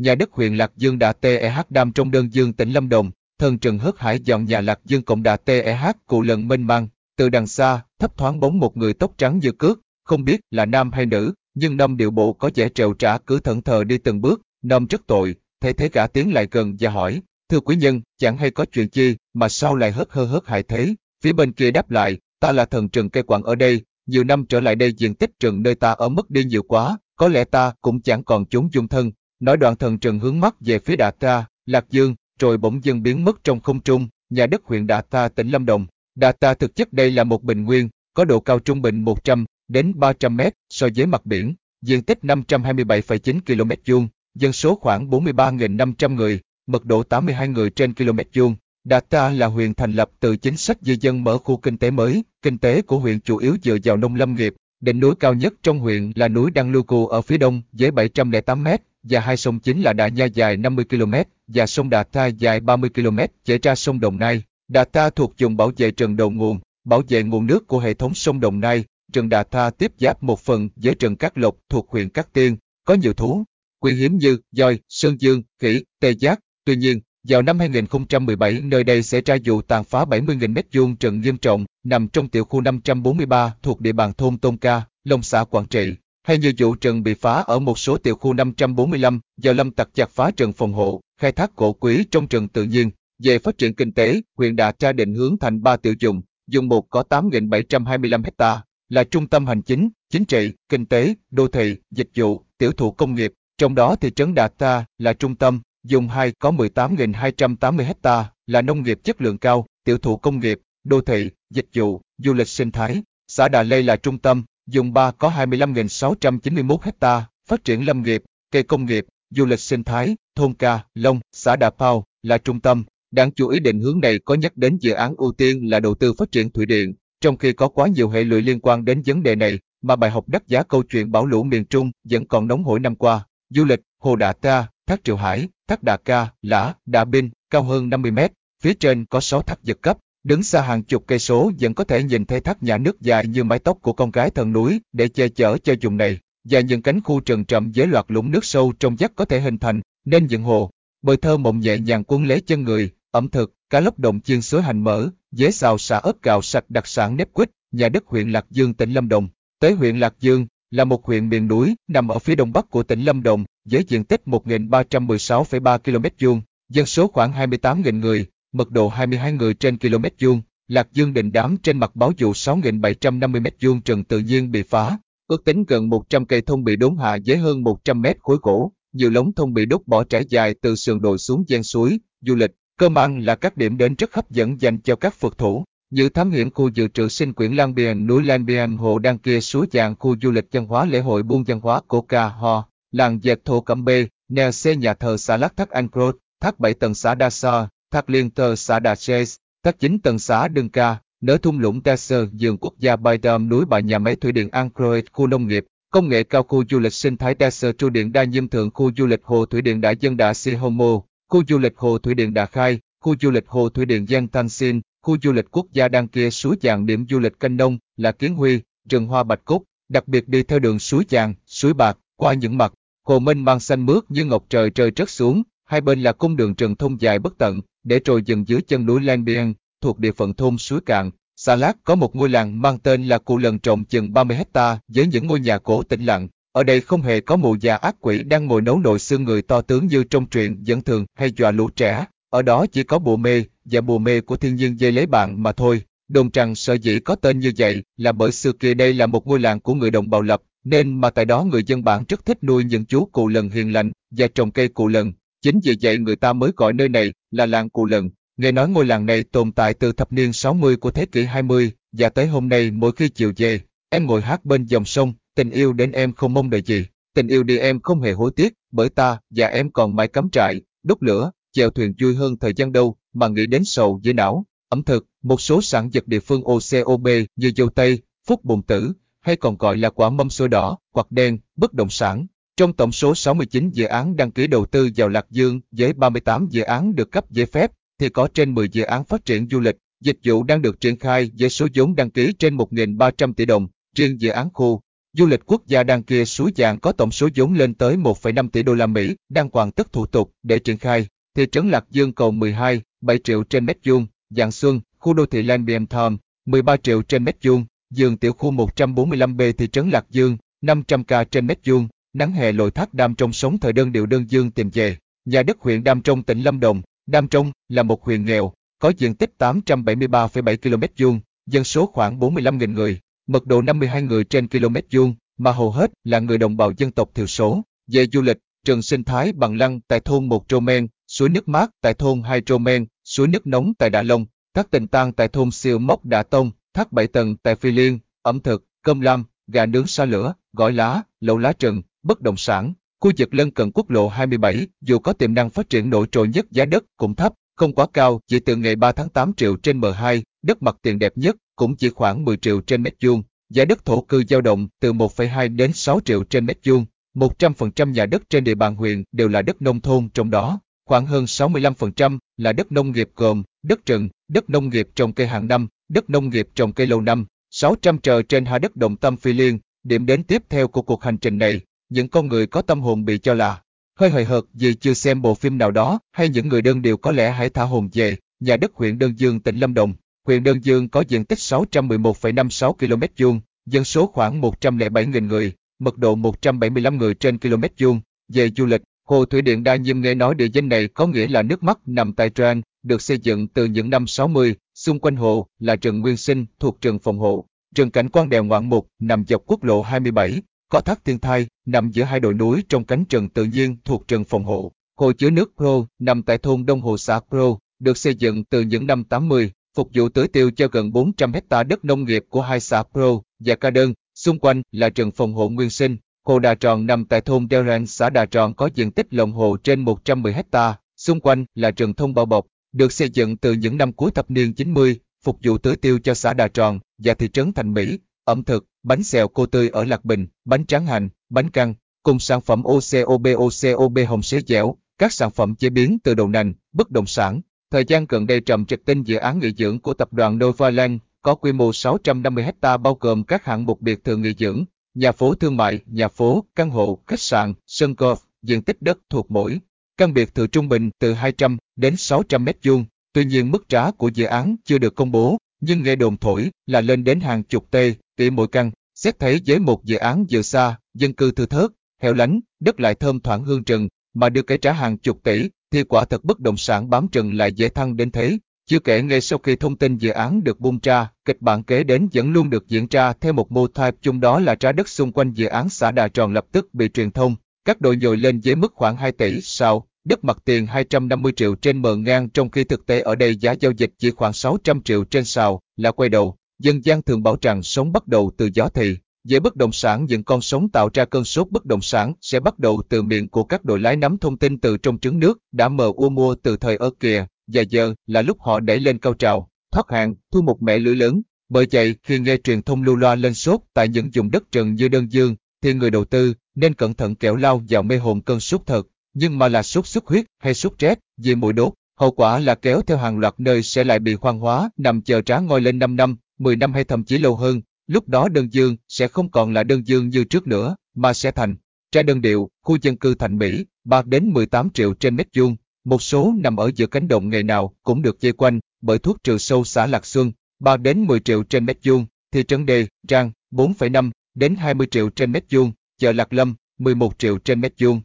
nhà đất huyện Lạc Dương đã TEH Đam trong đơn dương tỉnh Lâm Đồng, thần Trần Hớt Hải dọn nhà Lạc Dương cộng đã TEH cụ lần mênh mang, từ đằng xa, thấp thoáng bóng một người tóc trắng như cước, không biết là nam hay nữ, nhưng nam điệu bộ có vẻ trèo trã cứ thẫn thờ đi từng bước, nam rất tội, thế cả tiến lại gần và hỏi, thưa quý nhân, chẳng hay có chuyện chi, mà sao lại hớt hải thế, phía bên kia đáp lại, ta là thần Trần cây quạng ở đây, nhiều năm trở lại đây diện tích rừng nơi ta ở mất đi nhiều quá, có lẽ ta cũng chẳng còn chốn dung thân. Nói đoạn thần Trần hướng mắt về phía Đạ Ta, Lạc Dương, rồi bỗng dưng biến mất trong không trung, nhà đất huyện Đạ Ta tỉnh Lâm Đồng. Đạ Ta thực chất đây là một bình nguyên, có độ cao trung bình 100 đến 300 mét so với mặt biển, diện tích 527,9 km vuông, dân số khoảng 43.500 người, mật độ 82 người trên km vuông. Đạ Ta là huyện thành lập từ chính sách di dân mở khu kinh tế mới, kinh tế của huyện chủ yếu dựa vào nông lâm nghiệp, đỉnh núi cao nhất trong huyện là núi Đăng Lưu Cù ở phía đông với 708 mét. Và hai sông chính là Đạ Nha dài 50 km và sông Đạ Ta dài 30 km chảy ra sông Đồng Nai. Đạ Ta thuộc vùng bảo vệ rừng đầu nguồn, bảo vệ nguồn nước của hệ thống sông Đồng Nai. Rừng Đạ Ta tiếp giáp một phần với rừng Cát Lộc thuộc huyện Cát Tiên, có nhiều thú quý hiếm như voi, sơn dương, khỉ, tê giác. Tuy nhiên, vào năm 2017 nơi đây xảy ra vụ tàn phá 70.000 m2 rừng nghiêm trọng nằm trong tiểu khu 543 thuộc địa bàn thôn Tôn Ca, Long Xã, Quảng Trị. Hay như vụ rừng bị phá ở một số tiểu khu 545 do lâm tặc chặt phá rừng phòng hộ, khai thác gỗ quý trong rừng tự nhiên. Về phát triển kinh tế, huyện Đạ Ta định hướng thành 3 tiểu vùng. Vùng 1 có 8.725 hecta là trung tâm hành chính, chính trị, kinh tế, đô thị, dịch vụ, tiểu thủ công nghiệp. Trong đó thị trấn Đạ Ta là trung tâm. Vùng 2 có 18.280 hecta là nông nghiệp chất lượng cao, tiểu thủ công nghiệp, đô thị, dịch vụ, du lịch sinh thái. Xã Đà Lây là trung tâm. Vùng 3 có 25.691 hecta phát triển lâm nghiệp, cây công nghiệp, du lịch sinh thái. Thôn Ca, Long, xã Đà Pao là trung tâm. Đáng chú ý định hướng này có nhắc đến dự án ưu tiên là đầu tư phát triển thủy điện, trong khi có quá nhiều hệ lụy liên quan đến vấn đề này, mà bài học đắt giá câu chuyện bão lũ miền Trung vẫn còn nóng hổi năm qua. Du lịch, hồ Đạ Ta, thác Triệu Hải, thác Đạ Ca, Lã, Đạ Binh, cao hơn 50 mét, phía trên có 6 thác giật cấp. Đứng xa hàng chục cây số vẫn có thể nhìn thấy thác nhà nước dài như mái tóc của con gái thần núi để che chở cho vùng này, và những cánh khu rừng rậm với loạt lũng nước sâu trong vắt có thể hình thành nên những hồ bơi thơ mộng nhẹ nhàng cuốn lấy chân người. Ẩm thực, cá lóc đồng chiên xối hành mỡ, dế xào xả ớt cào sạch đặc sản nếp quýt. Nhà đất huyện Lạc Dương tỉnh Lâm Đồng. Tới huyện Lạc Dương là một huyện miền núi nằm ở phía đông bắc của tỉnh Lâm Đồng với diện tích 1.316,3 km vuông, dân số khoảng 28.000 người. Mật độ 22 người trên km vuông. Lạc Dương đình đám trên mặt báo vụ 6.750 m2 rừng tự nhiên bị phá, ước tính gần 100 cây thông bị đốn hạ với hơn 100 mét khối gỗ, nhiều lống thông bị đốt bỏ trải dài từ sườn đồi xuống ven suối. Du lịch, cơm ăn là các điểm đến rất hấp dẫn dành cho các phượt thủ, như thám hiểm khu dự trữ sinh quyển Lang Biên, núi Lang Biên, hồ Đan Kia, suối Vàng, khu du lịch văn hóa lễ hội buôn văn hóa Cổ Ca Ho, làng dệt Thổ Cẩm Bê, neo xe nhà thờ xã Lắc, thác Angkor, thác 7 tầng xã Đa Sa, thác Liên Tơ xã Đà Ches, thác 9 tầng xã Đương Ca, nở thung lũng Đa Sơ, vườn quốc gia Bai Đam, núi Bà, nhà máy thủy điện Angkor, khu nông nghiệp, công nghệ cao, khu du lịch sinh thái Đa Sơ, trụ điện Đa Nhiêm Thượng, khu du lịch hồ thủy điện Đạ Dân Đạ Si Homo, khu du lịch hồ thủy điện Đạ Khai, khu du lịch hồ thủy điện Giang Thanh Xin, khu du lịch quốc gia Đan Kia, suối Vàng, điểm du lịch canh nông là Kiến Huy, rừng hoa bạch cúc, đặc biệt đi theo đường suối Vàng, suối Bạc, qua những mặt hồ mênh mang xanh mướt như ngọc trời trời rớt xuống. Hai bên là cung đường rừng thông dài bất tận, để rồi dừng dưới chân núi Lang Biên, thuộc địa phận thôn Suối Cạn, xã Lát có một ngôi làng mang tên là Cụ Lần trồng chừng 30 hecta với những ngôi nhà cổ tĩnh lặng. Ở đây không hề có mụ già ác quỷ đang ngồi nấu nồi xương người to tướng như trong truyện vẫn thường hay dọa lũ trẻ. Ở đó chỉ có bùa mê và bùa mê của thiên nhiên dây lấy bạn mà thôi. Đồn rằng sở dĩ có tên như vậy là bởi xưa kia đây là một ngôi làng của người đồng bào Lập, nên mà tại đó người dân bản rất thích nuôi những chú cụ lần hiền lành và trồng cây cụ lần. Chính vì vậy người ta mới gọi nơi này là làng Cụ Lần. Nghe nói ngôi làng này tồn tại từ thập niên 60 của thế kỷ 20, và tới hôm nay mỗi khi chiều về, em ngồi hát bên dòng sông, tình yêu đến em không mong đợi gì. Tình yêu đi em không hề hối tiếc, bởi ta và em còn mãi cắm trại, đốt lửa, chèo thuyền vui hơn thời gian đâu, mà nghĩ đến sầu với não. Ẩm thực, một số sản vật địa phương OCOB như dâu tây, phúc bồn tử, hay còn gọi là quả mâm xôi đỏ, hoặc đen, bất động sản. Trong tổng số 69 dự án đăng ký đầu tư vào Lạc Dương với 38 dự án được cấp giấy phép, thì có trên 10 dự án phát triển du lịch, dịch vụ đang được triển khai với số vốn đăng ký trên 1.300 tỷ đồng. Riêng dự án khu Du lịch quốc gia đan kia suối vàng có tổng số vốn lên tới 1,5 tỷ đô la Mỹ, đang hoàn tất thủ tục để triển khai. Thị trấn Lạc Dương cầu 12, 7 triệu trên mét vuông, Dạng Xuân, khu đô thị Lambian Town, 13 triệu trên mét vuông, giường tiểu khu 145B thị trấn Lạc Dương, 500.000 trên mét vuông, nắng hè lội thác Đam Trong sống thời đơn điệu đơn dương tìm về. Nhà đất huyện Đam Trong tỉnh Lâm Đồng, Đam Trong là một huyện nghèo, có diện tích 873,7 km2, dân số khoảng 45.000 người, mật độ 52 người trên km2, mà hầu hết là người đồng bào dân tộc thiểu số. Về du lịch, rừng sinh thái bằng lăng tại thôn 1 Trô Men, suối nước mát tại thôn 2 Trô Men, suối nước nóng tại Đạ Long, các tình tang tại thôn Siêu Mốc Đạ Tông, thác 7 tầng tại Phi Liên, ẩm thực, cơm lam, gà nướng sa lửa, gỏi lá, lẩu lá rừng, bất động sản. Khu vực lân cận quốc lộ 27, dù có tiềm năng phát triển nổi trội nhất giá đất cũng thấp, không quá cao, chỉ từ ngày 3 tháng 8 triệu trên M2, đất mặt tiền đẹp nhất cũng chỉ khoảng 10 triệu trên mét vuông, giá đất thổ cư dao động từ 1,2 đến 6 triệu trên mét vuông, 100% nhà đất trên địa bàn huyện đều là đất nông thôn, trong đó khoảng hơn 65% là đất nông nghiệp gồm đất rừng, đất nông nghiệp trồng cây hàng năm, đất nông nghiệp trồng cây lâu năm. 600 trờ trên ha đất Đồng Tâm Phi Liên, điểm đến tiếp theo của cuộc hành trình này. Những con người có tâm hồn bị cho là hơi hời hợt vì chưa xem bộ phim nào đó, hay những người đơn điệu có lẽ hãy thả hồn về. Nhà đất huyện Đơn Dương tỉnh Lâm Đồng. Huyện Đơn Dương có diện tích 611,56 km2, dân số khoảng 107.000 người, mật độ 175 người trên km2. Về du lịch, Hồ Thủy Điện Đa Nhiêm nghe nói địa danh này có nghĩa là nước mắt nằm tại Trang, được xây dựng từ những năm 60, xung quanh hồ là rừng nguyên sinh thuộc rừng phòng hộ, rừng cảnh quan đèo ngoạn mục nằm dọc quốc lộ 27. Có thác Thiên Thai, nằm giữa hai đồi núi trong cánh rừng tự nhiên thuộc rừng phòng hộ. Hồ chứa nước Pro, nằm tại thôn Đông Hồ xã Pro, được xây dựng từ những năm 80, phục vụ tưới tiêu cho gần 400 hectare đất nông nghiệp của hai xã Pro và Ca Đơn, xung quanh là rừng phòng hộ nguyên sinh. Hồ Đà Tròn nằm tại thôn Đeo Rang xã Đà Tròn có diện tích lòng hồ trên 110 hectare, xung quanh là rừng thông bao bọc, được xây dựng từ những năm cuối thập niên 90, phục vụ tưới tiêu cho xã Đà Tròn và thị trấn Thành Mỹ. Ẩm thực, bánh xèo cô tươi ở Lạc Bình, bánh tráng hành, bánh căn, cùng sản phẩm OCOB hồng xế dẻo, các sản phẩm chế biến từ đậu nành, bất động sản. Thời gian gần đây trầm trịch tin dự án nghỉ dưỡng của tập đoàn Novaland có quy mô 650 ha bao gồm các hạng mục biệt thự nghỉ dưỡng, nhà phố thương mại, nhà phố, căn hộ, khách sạn, sân golf, diện tích đất thuộc mỗi căn biệt thự trung bình từ 200 đến 600 m2. Tuy nhiên mức giá của dự án chưa được công bố, nhưng nghe đồn thổi là lên đến hàng chục tỷ mỗi căn. Xét thấy với một dự án vừa xa, dân cư thưa thớt, hẻo lánh, đất lại thơm thoảng hương rừng, mà được kể trả hàng chục tỷ, thì quả thật bất động sản bám rừng lại dễ thăng đến thế. Chưa kể ngay sau khi thông tin dự án được bung ra, kịch bản kế đến vẫn luôn được diễn ra theo một mô type chung, đó là giá đất xung quanh dự án xã Đà Tròn lập tức bị truyền thông. Các đội dồi lên với mức khoảng 2 tỷ sau, đất mặt tiền 250 triệu trên mờ ngang, trong khi thực tế ở đây giá giao dịch chỉ khoảng 600 triệu trên sào là quay đầu. Dân gian thường bảo rằng sống bắt đầu từ gió thị. Về bất động sản, những con sóng tạo ra cơn sốt bất động sản sẽ bắt đầu từ miệng của các đội lái nắm thông tin từ trong trứng nước đã mờ u mua từ thời ở kìa, và giờ là lúc họ đẩy lên cao trào, thoát hàng, thu một mẻ lưỡi lớn. Bởi vậy, khi nghe truyền thông lưu loa lên sốt tại những vùng đất rừng như Đơn Dương, thì người đầu tư nên cẩn thận kẻo lao vào mê hồn cơn sốt thật, nhưng mà là sốt xuất huyết hay sốt rét vì mũi đốt. Hậu quả là kéo theo hàng loạt nơi sẽ lại bị hoang hóa, nằm chờ trá ngôi lên 5 năm, 10 năm hay thậm chí lâu hơn. Lúc đó Đơn Dương sẽ không còn là Đơn Dương như trước nữa, mà sẽ thành ra đơn điệu, khu dân cư Thành Mỹ, 3 đến 18 triệu trên mét vuông. Một số nằm ở giữa cánh đồng ngày nào cũng được vây quanh bởi thuốc trừ sâu xã Lạc Xuân, 3 đến 10 triệu trên mét vuông. Thị trấn Đề Trang, 4,5 đến 20 triệu trên mét vuông. Chợ Lạc Lâm, 11 triệu trên mét vuông.